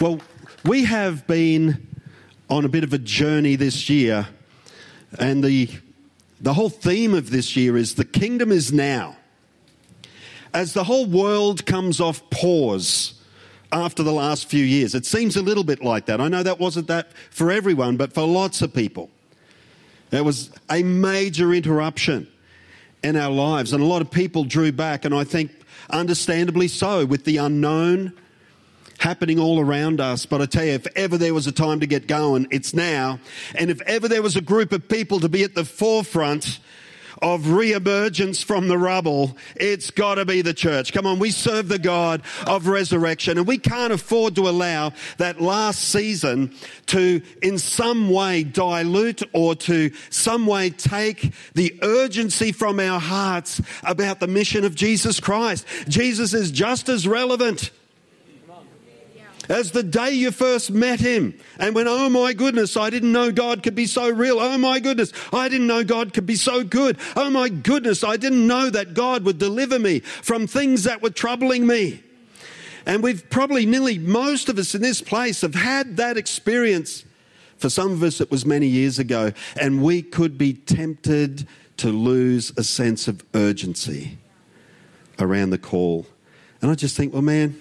Well, we have been on a bit of a journey this year, and the whole theme of this year is the kingdom is now. As the whole world comes off pause after the last few years, it seems a little bit like that. I know that wasn't that for everyone, but for lots of people, there was a major interruption in our lives, and a lot of people drew back, and I think understandably so, with the unknown happening all around us. But I tell you, if ever there was a time to get going, it's now. And if ever there was a group of people to be at the forefront of re-emergence from the rubble, it's got to be the church. Come on, we serve the God of resurrection, and we can't afford to allow that last season to in some way dilute or to some way take the urgency from our hearts about the mission of Jesus Christ. Jesus is just as relevant as the day you first met him and went, oh my goodness, I didn't know God could be so real. Oh my goodness, I didn't know God could be so good. Oh my goodness, I didn't know that God would deliver me from things that were troubling me. And we've probably nearly, most of us in this place, have had that experience. For some of us, it was many years ago, and we could be tempted to lose a sense of urgency around the call. And I just think, well, man,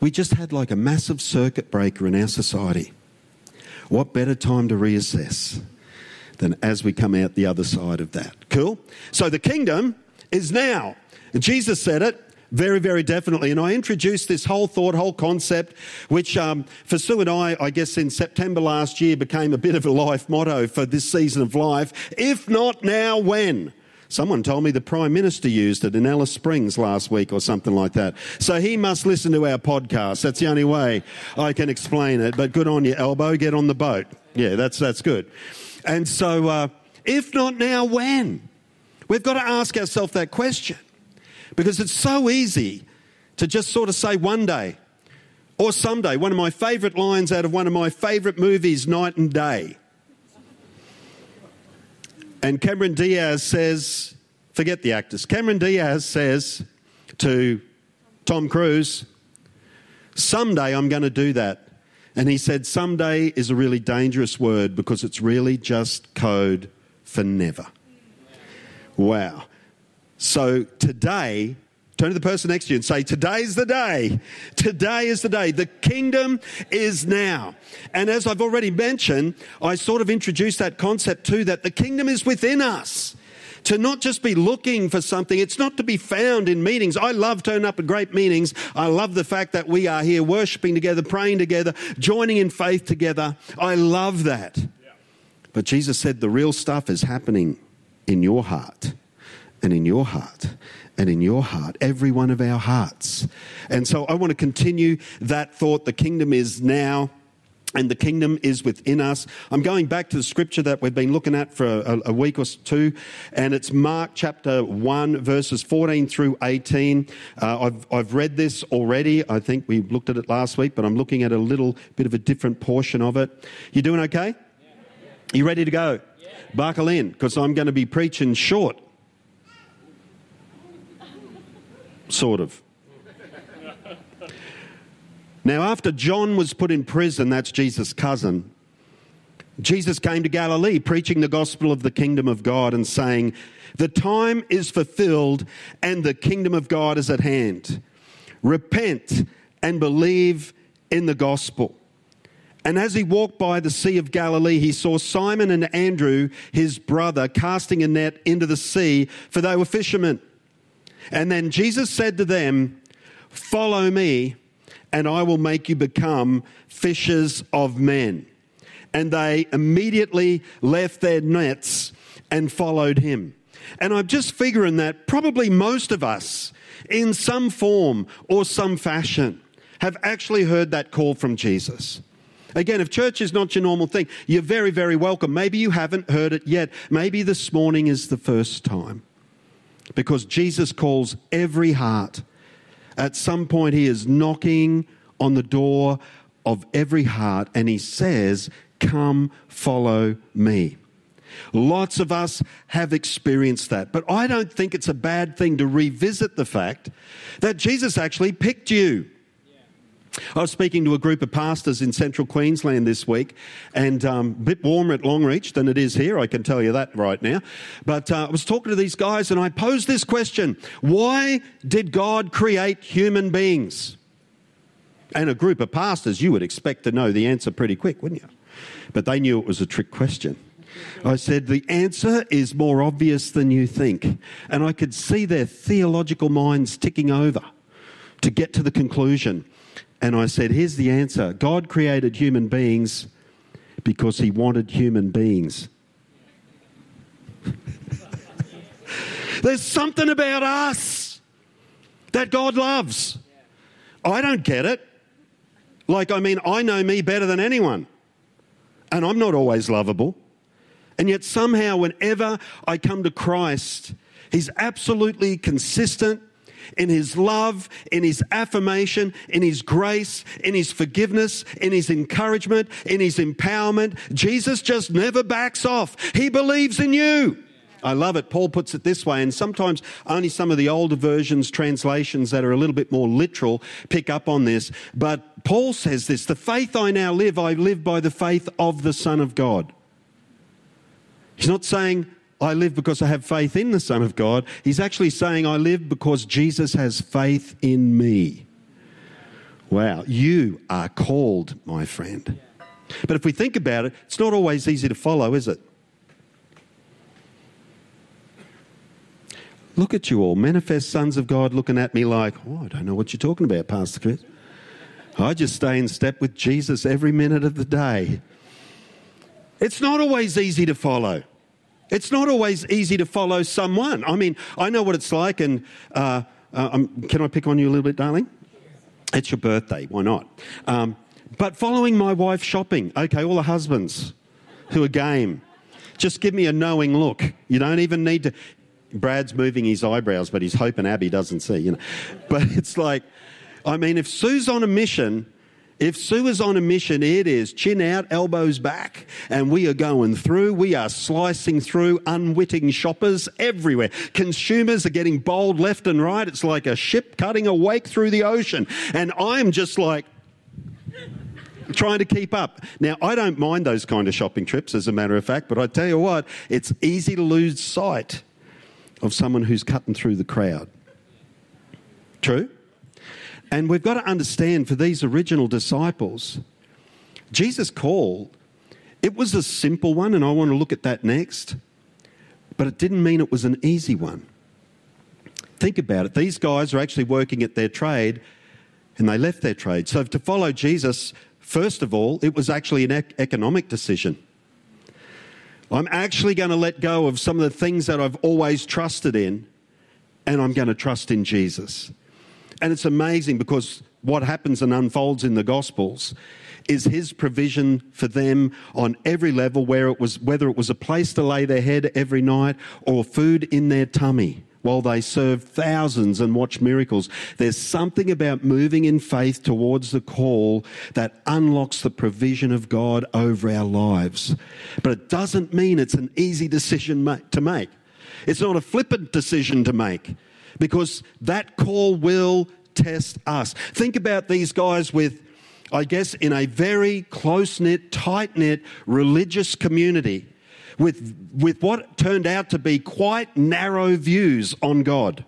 we just had like a massive circuit breaker in our society. What better time to reassess than as we come out the other side of that? Cool? So the kingdom is now. And Jesus said it very, very definitely. And I introduced this whole thought, whole concept, which for Sue and I guess in September last year became a bit of a life motto for this season of life. If not now, when? Someone told me the Prime Minister used it in Alice Springs last week or something like that. So he must listen to our podcast. That's the only way I can explain it. But good on you, Elbow. Get on the boat. Yeah, that's good. And so if not now, when? We've got to ask ourselves that question, because it's so easy to just sort of say one day or someday. One of my favourite lines out of one of my favourite movies, Night and Day. And Cameron Diaz says, forget the actors, Cameron Diaz says to Tom Cruise, someday I'm going to do that. And he said, someday is a really dangerous word, because it's really just code for never. Wow. So today, turn to the person next to you and say, today's the day. Today is the day. The kingdom is now. And as I've already mentioned, I sort of introduced that concept too, that the kingdom is within us. To not just be looking for something. It's not to be found in meetings. I love turning up at great meetings. I love the fact that we are here worshiping together, praying together, joining in faith together. I love that. Yeah. But Jesus said the real stuff is happening in your heart, and in your heart, and in your heart, every one of our hearts. And so I want to continue that thought. The kingdom is now, and the kingdom is within us. I'm going back to the scripture that we've been looking at for a week or two, and it's Mark chapter 1, verses 14 through 18. I've read this already. I think we looked at it last week, but I'm looking at a little bit of a different portion of it. You doing okay? Yeah. You ready to go? Yeah. Buckle in, because I'm going to be preaching short. Sort of. Now, after John was put in prison, that's Jesus' cousin, Jesus came to Galilee preaching the gospel of the kingdom of God and saying, the time is fulfilled and the kingdom of God is at hand. Repent and believe in the gospel. And as he walked by the Sea of Galilee, he saw Simon and Andrew, his brother, casting a net into the sea, for they were fishermen. And then Jesus said to them, follow me, and I will make you become fishers of men. And they immediately left their nets and followed him. And I'm just figuring that probably most of us, in some form or some fashion, have actually heard that call from Jesus. Again, if church is not your normal thing, you're very, very welcome. Maybe you haven't heard it yet. Maybe this morning is the first time. Because Jesus calls every heart. At some point, he is knocking on the door of every heart, and he says, come, follow me. Lots of us have experienced that, but I don't think it's a bad thing to revisit the fact that Jesus actually picked you. Yeah. I was speaking to a group of pastors in central Queensland this week, and a bit warmer at Longreach than it is here, I can tell you that right now. But I was talking to these guys and I posed this question: why did God create human beings? And a group of pastors, you would expect to know the answer pretty quick, wouldn't you? But they knew it was a trick question. I said, the answer is more obvious than you think. And I could see their theological minds ticking over to get to the conclusion. And I said, here's the answer. God created human beings because he wanted human beings. There's something about us that God loves. I don't get it. I know me better than anyone. And I'm not always lovable. And yet somehow whenever I come to Christ, he's absolutely consistent in his love, in his affirmation, in his grace, in his forgiveness, in his encouragement, in his empowerment. Jesus just never backs off. He believes in you. I love it. Paul puts it this way, and sometimes only some of the older versions, translations that are a little bit more literal, pick up on this. But Paul says this: the faith I now live, I live by the faith of the Son of God. He's not saying, I live because I have faith in the Son of God. He's actually saying, I live because Jesus has faith in me. Wow, you are called, my friend. But if we think about it, it's not always easy to follow, is it? Look at you all, manifest sons of God, looking at me like, oh, I don't know what you're talking about, Pastor Chris. I just stay in step with Jesus every minute of the day. It's not always easy to follow. It's not always easy to follow someone. I know what it's like, and can I pick on you a little bit, darling? It's your birthday, why not? But following my wife shopping, okay, all the husbands who are game, just give me a knowing look. You don't even need to. Brad's moving his eyebrows, but he's hoping Abby doesn't see, you know. But it's like, if Sue's on a mission... If Sue is on a mission, it is chin out, elbows back, and we are going through. We are slicing through unwitting shoppers everywhere. Consumers are getting bowled left and right. It's like a ship cutting a wake through the ocean. And I'm just like trying to keep up. Now, I don't mind those kind of shopping trips, as a matter of fact, but I tell you what, it's easy to lose sight of someone who's cutting through the crowd. True? And we've got to understand, for these original disciples, Jesus' call, it was a simple one, and I want to look at that next, but it didn't mean it was an easy one. Think about it. These guys are actually working at their trade, and they left their trade. So to follow Jesus, first of all, it was actually an economic decision. I'm actually going to let go of some of the things that I've always trusted in, and I'm going to trust in Jesus. And it's amazing, because what happens and unfolds in the Gospels is his provision for them on every level, whether it was a place to lay their head every night or food in their tummy while they served thousands and watched miracles. There's something about moving in faith towards the call that unlocks the provision of God over our lives. But it doesn't mean it's an easy decision to make. It's not a flippant decision to make, because that call will test us. Think about these guys in a very close-knit, tight-knit religious community with what turned out to be quite narrow views on God.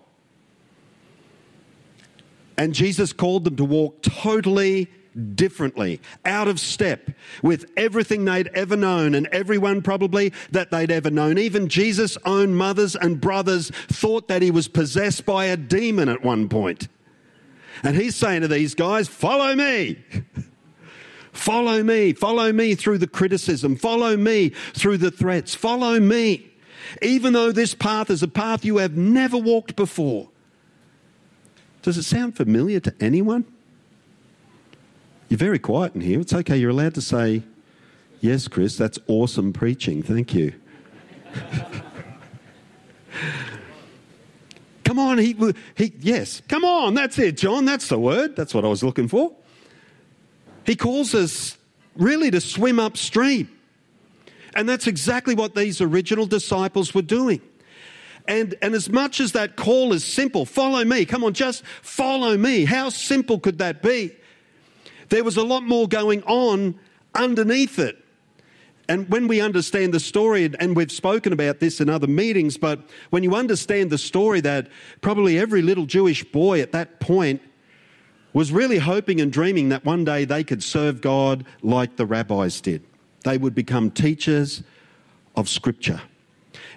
And Jesus called them to walk totally differently, out of step with everything they'd ever known, and everyone probably that they'd ever known. Even Jesus' own mothers and brothers thought that he was possessed by a demon at one point. And he's saying to these guys, follow me. Follow me. Follow me through the criticism. Follow me through the threats. Follow me. Even though this path is a path you have never walked before. Does it sound familiar to anyone? You're very quiet in here. It's okay. You're allowed to say, yes, Chris, that's awesome preaching. Thank you. Come on. Yes, come on. That's it, John. That's the word. That's what I was looking for. He calls us really to swim upstream. And that's exactly what these original disciples were doing. And as much as that call is simple, follow me. Come on, just follow me. How simple could that be? There was a lot more going on underneath it. And when we understand the story, and we've spoken about this in other meetings, but when you understand the story that probably every little Jewish boy at that point was really hoping and dreaming that one day they could serve God like the rabbis did. They would become teachers of Scripture.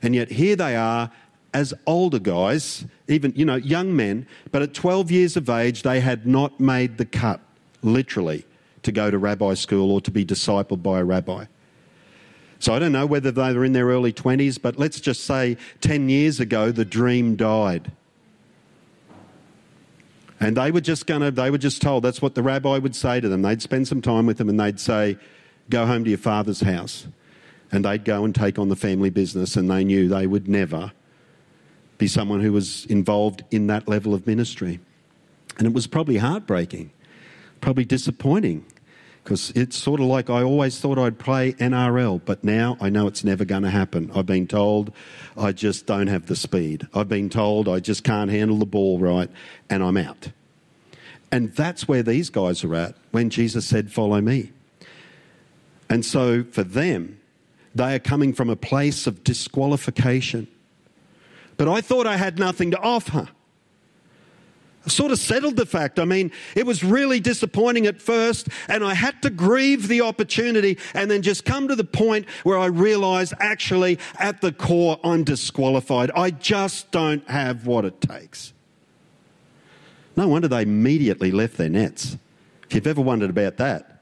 And yet here they are as older guys, even, young men, but at 12 years of age, they had not made the cut, literally, to go to rabbi school or to be discipled by a rabbi. So I don't know whether they were in their early 20s, but let's just say 10 years ago, the dream died. And they were just told, that's what the rabbi would say to them. They'd spend some time with them and they'd say, go home to your father's house. And they'd go and take on the family business, and they knew they would never be someone who was involved in that level of ministry. And it was probably heartbreaking, probably disappointing, because it's sort of like I always thought I'd play NRL, but now I know it's never going to happen. I've been told I just don't have the speed. I've been told I just can't handle the ball right, and I'm out. And that's where these guys are at when Jesus said, follow me. And so for them, they are coming from a place of disqualification. But I thought I had nothing to offer. Sort of settled the fact. I mean, it was really disappointing at first, and I had to grieve the opportunity and then just come to the point where I realised, actually, at the core, I'm disqualified. I just don't have what it takes. No wonder they immediately left their nets. If you've ever wondered about that,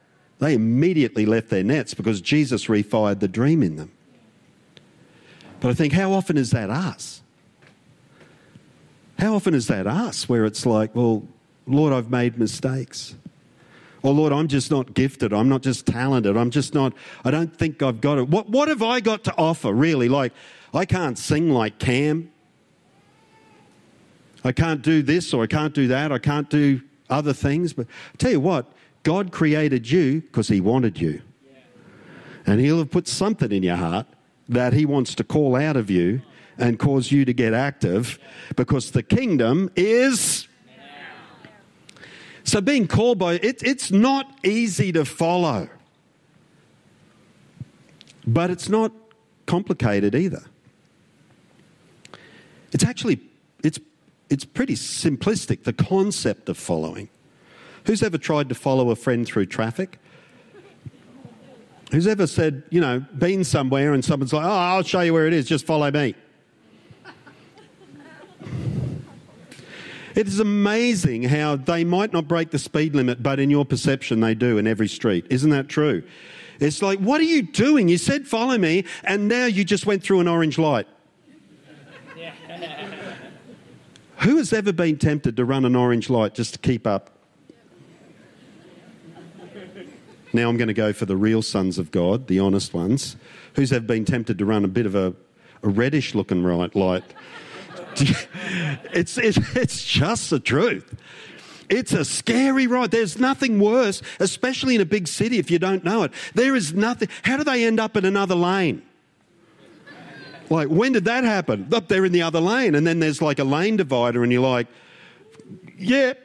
they immediately left their nets because Jesus refired the dream in them. But I think, how often is that us? How often is that us where it's like, well, Lord, I've made mistakes. Or Lord, I'm just not gifted. I'm not just talented. I don't think I've got it. What have I got to offer, really? Like, I can't sing like Cam. I can't do this or I can't do that. I can't do other things. But I tell you what, God created you because he wanted you. Yeah. And he'll have put something in your heart that he wants to call out of you and cause you to get active, because the kingdom is now. So being called by it's not easy to follow, but it's not complicated either. It's actually it's pretty simplistic, the concept of following. Who's ever tried to follow a friend through traffic? Who's ever said, been somewhere and someone's like, oh, I'll show you where it is, just follow me. It is amazing how they might not break the speed limit, but in your perception they do in every street. Isn't that true? It's like, what are you doing? You said follow me, and now you just went through an orange light. Yeah. Who has ever been tempted to run an orange light just to keep up? Now I'm going to go for the real sons of God, the honest ones. Who's ever been tempted to run a bit of a reddish-looking light? It's just the truth. It's a scary ride. There's nothing worse, especially in a big city, if you don't know it. There is nothing. How do they end up in another lane? Like, when did that happen? Look, they're in the other lane, and then there's like a lane divider, and you're like, yep.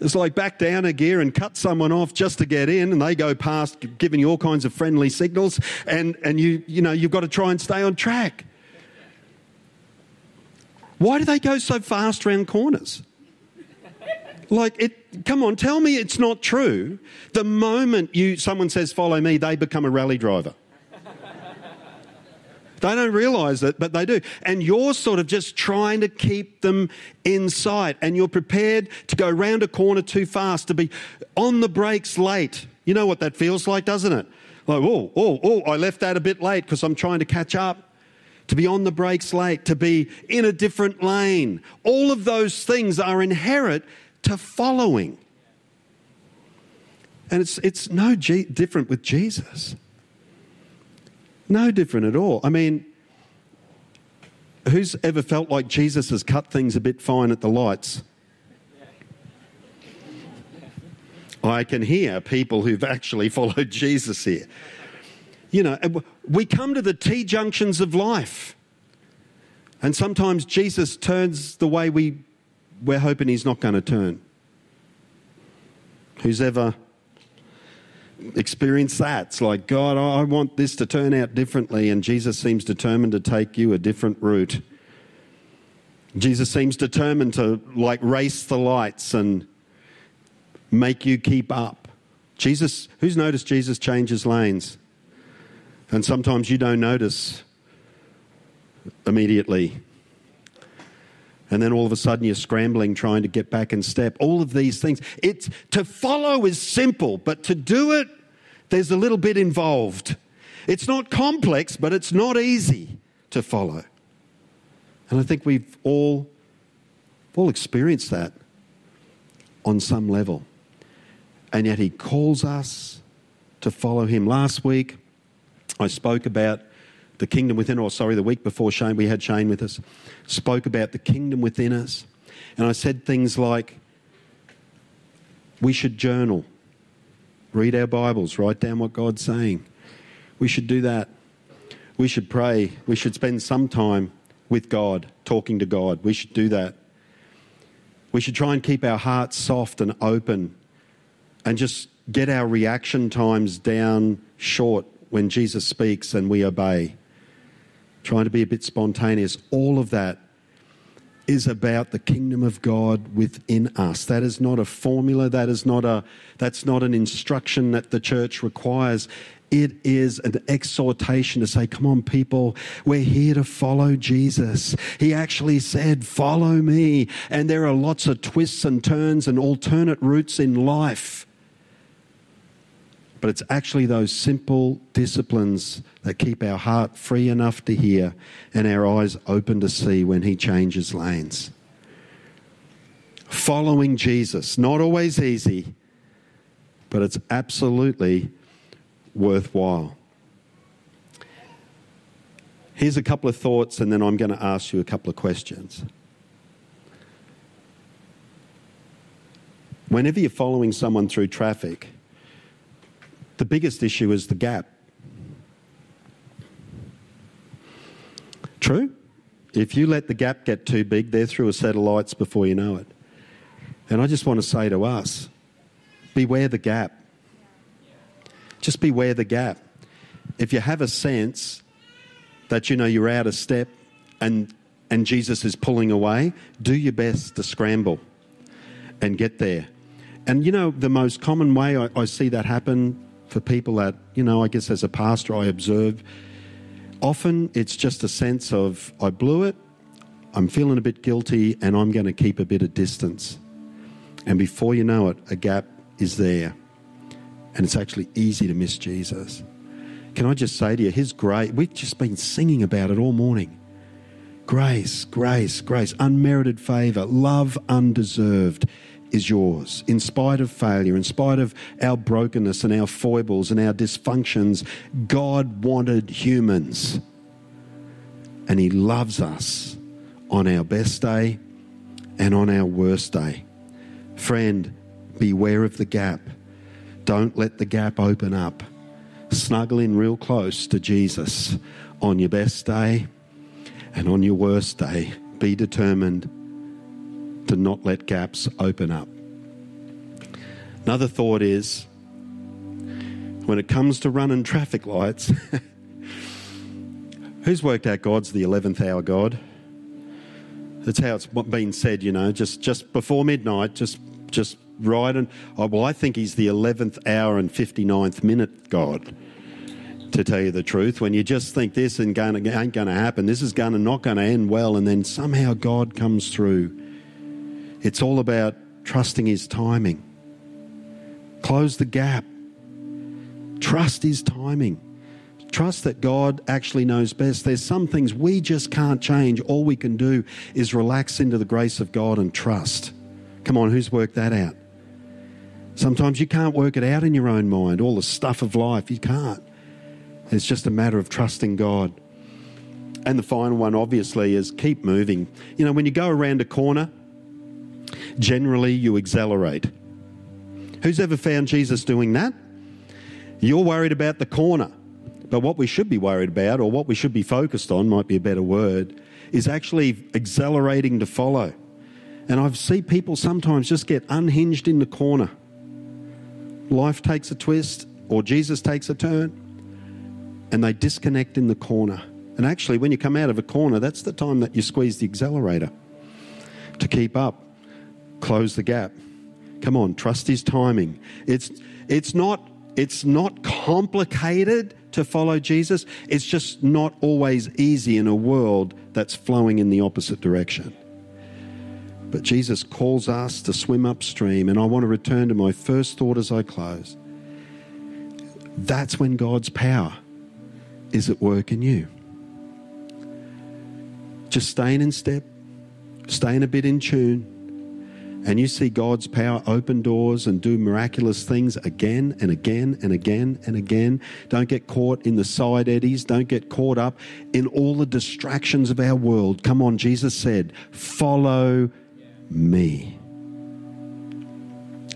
It's like back down a gear and cut someone off just to get in, and they go past giving you all kinds of friendly signals, and you've got to try and stay on track. Why do they go so fast round corners? Come on, tell me it's not true. The moment someone says, follow me, they become a rally driver. They don't realise it, but they do. And you're sort of just trying to keep them in sight, and you're prepared to go round a corner too fast, to be on the brakes late. You know what that feels like, doesn't it? Like, oh, I left that a bit late because I'm trying to catch up. To be on the brakes late, to be in a different lane. All of those things are inherent to following. And it's no different with Jesus. No different at all. I mean, who's ever felt like Jesus has cut things a bit fine at the lights? I can hear people who've actually followed Jesus here. We come to the T-junctions of life. And sometimes Jesus turns the way we're hoping he's not going to turn. Who's ever experienced that? It's like, God, I want this to turn out differently, and Jesus seems determined to take you a different route. Jesus seems determined to, like, race the lights and make you keep up. Jesus, who's noticed Jesus changes lanes? And sometimes you don't notice immediately. And then all of a sudden you're scrambling, trying to get back in step. All of these things. It's to follow is simple, but to do it, there's a little bit involved. It's not complex, but it's not easy to follow. And I think we've all experienced that on some level. And yet he calls us to follow him. Last week, I spoke about the kingdom within, the week before Shane, we had Shane with us, spoke about the kingdom within us. And I said things like, we should journal, read our Bibles, write down what God's saying. We should do that. We should pray. We should spend some time with God, talking to God. We should do that. We should try and keep our hearts soft and open and just get our reaction times down short when Jesus speaks and we obey. Trying to be a bit spontaneous. All of that is about the kingdom of God within us. That is not a formula. That's not an instruction that the church requires. It is an exhortation to say, come on, people, we're here to follow Jesus. He actually said, follow me. And there are lots of twists and turns and alternate routes in life. But it's actually those simple disciplines that keep our heart free enough to hear and our eyes open to see when he changes lanes. Following Jesus, not always easy, but it's absolutely worthwhile. Here's a couple of thoughts, and then I'm going to ask you a couple of questions. Whenever you're following someone through traffic, the biggest issue is the gap. True? If you let the gap get too big, they're through a set of lights before you know it. And I just want to say to us, beware the gap. Just beware the gap. If you have a sense that you know you're out of step and Jesus is pulling away, do your best to scramble and get there. And you know, the most common way I see that happen for people that, you know, I guess as a pastor I observe, often it's just a sense of, I blew it, I'm feeling a bit guilty, and I'm going to keep a bit of distance. And before you know it, a gap is there. And it's actually easy to miss Jesus. Can I just say to you, his grace, we've just been singing about it all morning. Grace, grace, grace, unmerited favour, love undeserved is yours. In spite of failure, in spite of our brokenness and our foibles and our dysfunctions, God wanted humans. And he loves us on our best day and on our worst day. Friend, beware of the gap. Don't let the gap open up. Snuggle in real close to Jesus on your best day and on your worst day. Be determined to not let gaps open up. Another thought is, when it comes to running traffic lights, who's worked out God's the 11th hour God? That's how it's been said, you know, just before midnight, just right, and I think he's the 11th hour and 59th minute God, to tell you the truth. When you just think this ain't going to happen, this is not going to end well, and then somehow God comes through. It's all about trusting his timing. Close the gap. Trust his timing. Trust that God actually knows best. There's some things we just can't change. All we can do is relax into the grace of God and trust. Come on, who's worked that out? Sometimes you can't work it out in your own mind, all the stuff of life, you can't. It's just a matter of trusting God. And the final one, obviously, is keep moving. You know, when you go around a corner, generally you accelerate. Who's ever found Jesus doing that? You're worried about the corner, but what we should be worried about, or what we should be focused on, might be a better word, is actually accelerating to follow. And I see people sometimes just get unhinged in the corner. life takes a twist or Jesus takes a turn and they disconnect in the corner. And actually, when you come out of a corner, that's the time that you squeeze the accelerator to keep up, close the gap. Come on, trust his timing. It's not complicated to follow Jesus. It's just not always easy in a world that's flowing in the opposite direction. But Jesus calls us to swim upstream, and I want to return to my first thought as I close. That's when God's power is at work in you. Just staying in step, staying a bit in tune, and you see God's power open doors and do miraculous things again and again and again and again. Don't get caught in the side eddies. Don't get caught up in all the distractions of our world. Come on, Jesus said, follow me.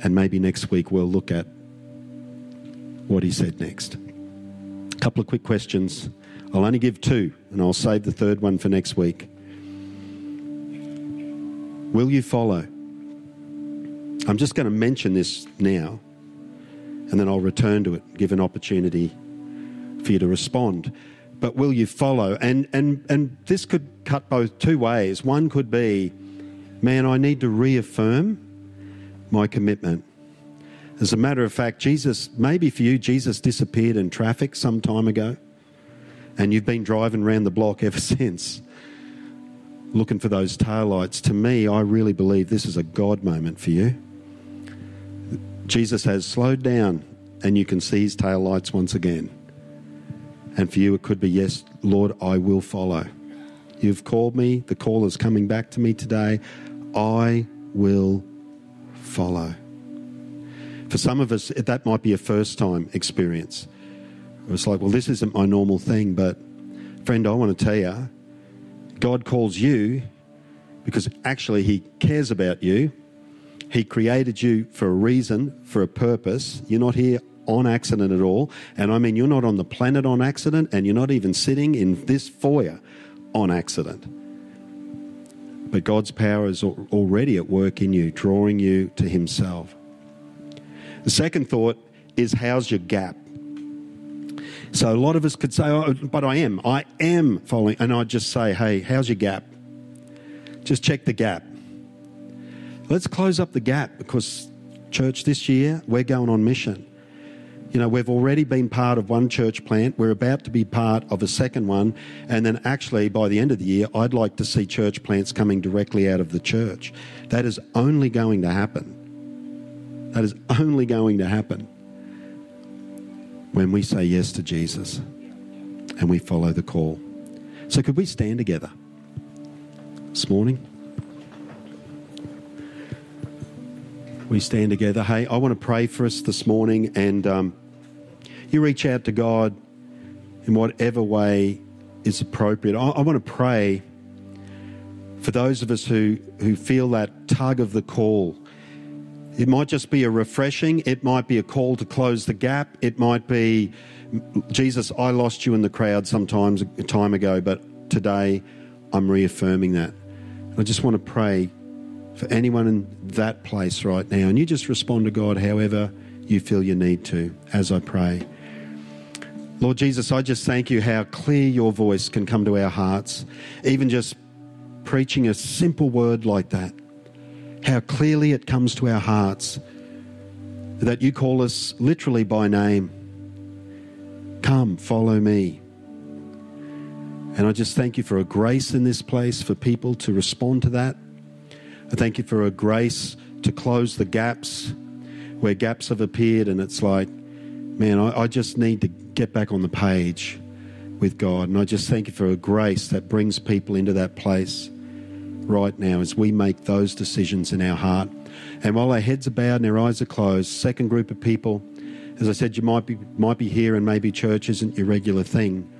And maybe next week we'll look at what he said next. A couple of quick questions. I'll only give two, and I'll save the third one for next week. Will you follow? I'm just going to mention this now, and then I'll return to it, give an opportunity for you to respond. But will you follow? And this could cut both two ways. One could be, man, I need to reaffirm my commitment. As a matter of fact, Jesus, maybe for you, Jesus disappeared in traffic some time ago, and you've been driving around the block ever since, looking for those taillights. To me, I really believe this is a God moment for you. Jesus has slowed down and you can see his tail lights once again. And for you, it could be, yes, Lord, I will follow. You've called me. The call is coming back to me today. I will follow. For some of us, that might be a first-time experience. It's like, well, this isn't my normal thing, but friend, I want to tell you, God calls you because actually he cares about you. He created you for a reason, for a purpose. You're not here on accident at all. And I mean, you're not on the planet on accident, and you're not even sitting in this foyer on accident. But God's power is already at work in you, drawing you to himself. The second thought is, how's your gap? So a lot of us could say, oh, but I am following. And I'd just say, hey, how's your gap? Just check the gap. Let's close up the gap, because church, this year we're going on mission. You know, we've already been part of one church plant. We're about to be part of a second one. And then actually by the end of the year, I'd like to see church plants coming directly out of the church. That is only going to happen. That is only going to happen when we say yes to Jesus and we follow the call. So could we stand together this morning? We stand together. Hey, I want to pray for us this morning, and you reach out to God in whatever way is appropriate. I want to pray for those of us who feel that tug of the call. It might just be a refreshing. It might be a call to close the gap. It might be, Jesus, I lost you in the crowd sometimes a time ago, but today I'm reaffirming that. I just want to pray for anyone in that place right now. And you just respond to God however you feel you need to as I pray. Lord Jesus, I just thank you how clear your voice can come to our hearts. Even just preaching a simple word like that, how clearly it comes to our hearts, that you call us literally by name. Come, follow me. And I just thank you for a grace in this place for people to respond to that. I thank you for a grace to close the gaps where gaps have appeared, and it's like, man, I just need to get back on the page with God. And I just thank you for a grace that brings people into that place right now as we make those decisions in our heart. And while our heads are bowed and our eyes are closed, second group of people, as I said, you might be here, and maybe church isn't your regular thing.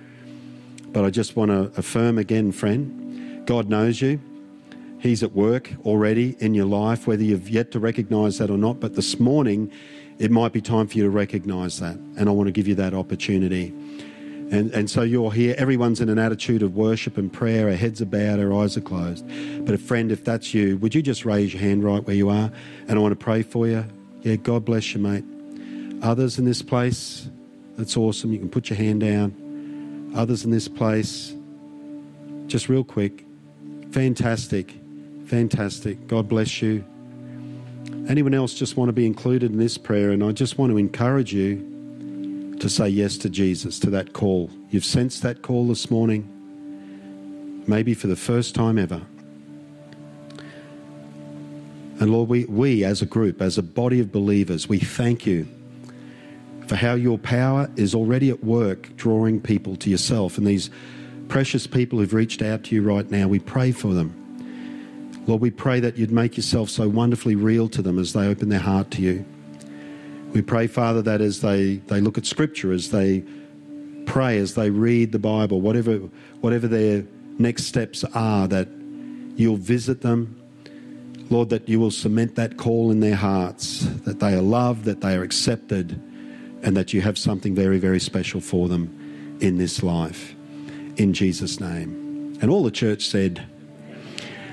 But I just want to affirm again, friend, God knows you. He's at work already in your life, whether you've yet to recognise that or not. But this morning, it might be time for you to recognise that. And I want to give you that opportunity. And so you're here. Everyone's in an attitude of worship and prayer. Our heads are bowed, our eyes are closed. But a friend, if that's you, would you just raise your hand right where you are? And I want to pray for you. Yeah, God bless you, mate. Others in this place, that's awesome. You can put your hand down. Others in this place, just real quick. Fantastic. Fantastic. God bless you. Anyone else just want to be included in this prayer? And I just want to encourage you to say yes to Jesus, to that call. You've sensed that call this morning, maybe for the first time ever. And Lord, we as a group, as a body of believers, we thank you for how your power is already at work drawing people to yourself. And these precious people who've reached out to you right now, we pray for them. Lord, we pray that you'd make yourself so wonderfully real to them as they open their heart to you. We pray, Father, that as they look at Scripture, as they pray, as they read the Bible, whatever their next steps are, that you'll visit them. Lord, that you will cement that call in their hearts, that they are loved, that they are accepted, and that you have something very, very special for them in this life. In Jesus' name. And all the church said,